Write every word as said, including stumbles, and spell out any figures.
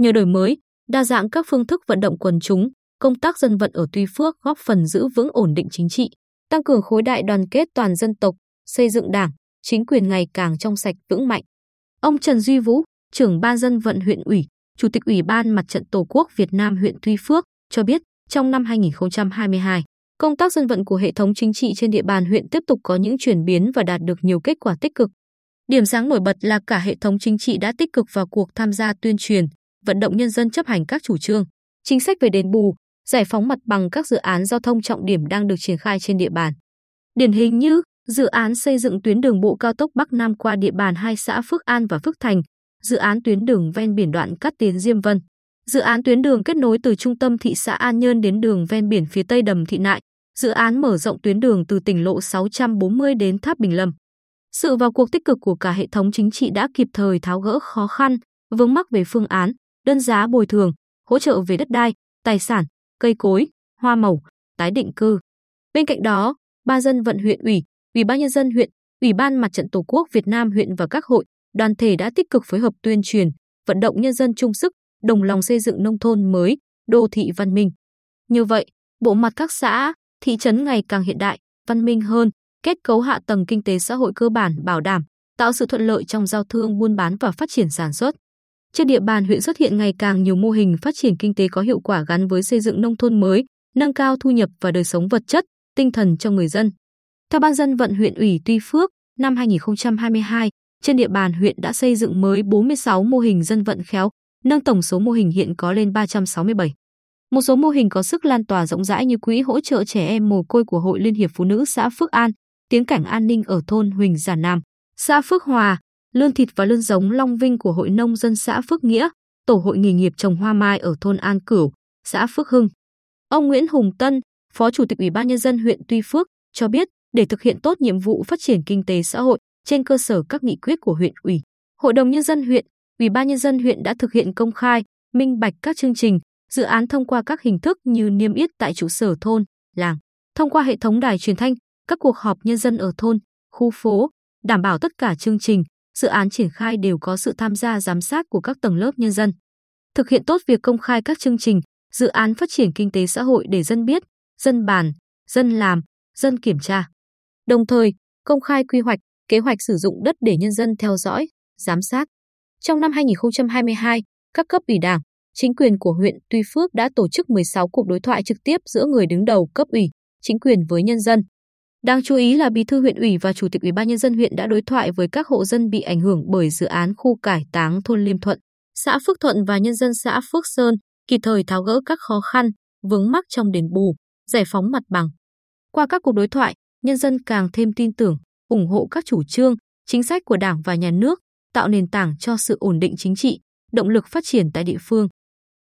Nhờ đổi mới, đa dạng các phương thức vận động quần chúng, công tác dân vận ở Tuy Phước góp phần giữ vững ổn định chính trị, tăng cường khối đại đoàn kết toàn dân tộc, xây dựng Đảng, chính quyền ngày càng trong sạch vững mạnh. Ông Trần Duy Vũ, trưởng ban dân vận huyện ủy, Chủ tịch Ủy ban Mặt trận Tổ quốc Việt Nam huyện Tuy Phước cho biết, trong năm hai nghìn không trăm hai mươi hai, công tác dân vận của hệ thống chính trị trên địa bàn huyện tiếp tục có những chuyển biến và đạt được nhiều kết quả tích cực. Điểm sáng nổi bật là cả hệ thống chính trị đã tích cực vào cuộc tham gia tuyên truyền, vận động nhân dân chấp hành các chủ trương, chính sách về đền bù, giải phóng mặt bằng các dự án giao thông trọng điểm đang được triển khai trên địa bàn. Điển hình như dự án xây dựng tuyến đường bộ cao tốc Bắc Nam qua địa bàn hai xã Phước An và Phước Thành, dự án tuyến đường ven biển đoạn Cát Tiến Diêm Vân, dự án tuyến đường kết nối từ trung tâm thị xã An Nhơn đến đường ven biển phía Tây Đầm Thị Nại, dự án mở rộng tuyến đường từ tỉnh lộ sáu trăm bốn mươi đến Tháp Bình Lâm. Sự vào cuộc tích cực của cả hệ thống chính trị đã kịp thời tháo gỡ khó khăn, vướng mắc về phương án, đơn giá bồi thường, hỗ trợ về đất đai, tài sản, cây cối, hoa màu, tái định cư. Bên cạnh đó, Ban dân vận huyện ủy, Ủy ban nhân dân huyện, Ủy ban Mặt trận Tổ quốc Việt Nam huyện và các hội, đoàn thể đã tích cực phối hợp tuyên truyền, vận động nhân dân chung sức, đồng lòng xây dựng nông thôn mới, đô thị văn minh. Như vậy, bộ mặt các xã, thị trấn ngày càng hiện đại, văn minh hơn, kết cấu hạ tầng kinh tế xã hội cơ bản bảo đảm, tạo sự thuận lợi trong giao thương buôn bán và phát triển sản xuất. Trên địa bàn huyện xuất hiện ngày càng nhiều mô hình phát triển kinh tế có hiệu quả gắn với xây dựng nông thôn mới, nâng cao thu nhập và đời sống vật chất, tinh thần cho người dân. Theo Ban dân vận huyện ủy Tuy Phước, năm hai nghìn không trăm hai mươi hai, trên địa bàn huyện đã xây dựng mới bốn mươi sáu mô hình dân vận khéo, nâng tổng số mô hình hiện có lên ba trăm sáu mươi bảy. Một số mô hình có sức lan tỏa rộng rãi như quỹ hỗ trợ trẻ em mồ côi của Hội Liên hiệp Phụ nữ xã Phước An, tiếng cảnh an ninh ở thôn Huỳnh Già Nam, xã Phước Hòa, lươn thịt và lươn giống Long Vinh của Hội Nông dân xã Phước Nghĩa, tổ hội nghề nghiệp trồng hoa mai ở thôn An Cửu, xã Phước Hưng. Ông Nguyễn Hùng Tân, Phó Chủ tịch Ủy ban Nhân dân huyện Tuy Phước, cho biết để thực hiện tốt nhiệm vụ phát triển kinh tế xã hội trên cơ sở các nghị quyết của huyện ủy, Hội đồng Nhân dân huyện, Ủy ban Nhân dân huyện đã thực hiện công khai, minh bạch các chương trình, dự án thông qua các hình thức như niêm yết tại trụ sở thôn, làng, thông qua hệ thống đài truyền thanh, các cuộc họp nhân dân ở thôn, khu phố, đảm bảo tất cả chương trình, dự án triển khai đều có sự tham gia giám sát của các tầng lớp nhân dân. Thực hiện tốt việc công khai các chương trình, dự án phát triển kinh tế xã hội để dân biết, dân bàn, dân làm, dân kiểm tra. Đồng thời, công khai quy hoạch, kế hoạch sử dụng đất để nhân dân theo dõi, giám sát. Trong năm hai nghìn không trăm hai mươi hai, các cấp ủy Đảng, chính quyền của huyện Tuy Phước đã tổ chức mười sáu cuộc đối thoại trực tiếp giữa người đứng đầu cấp ủy, chính quyền với nhân dân. Đáng chú ý là Bí thư huyện ủy và Chủ tịch Ủy ban Nhân dân huyện đã đối thoại với các hộ dân bị ảnh hưởng bởi dự án khu cải táng thôn Liêm Thuận, xã Phước Thuận và nhân dân xã Phước Sơn, kịp thời tháo gỡ các khó khăn, vướng mắc trong đền bù, giải phóng mặt bằng. Qua các cuộc đối thoại, nhân dân càng thêm tin tưởng, ủng hộ các chủ trương, chính sách của Đảng và Nhà nước, tạo nền tảng cho sự ổn định chính trị, động lực phát triển tại địa phương.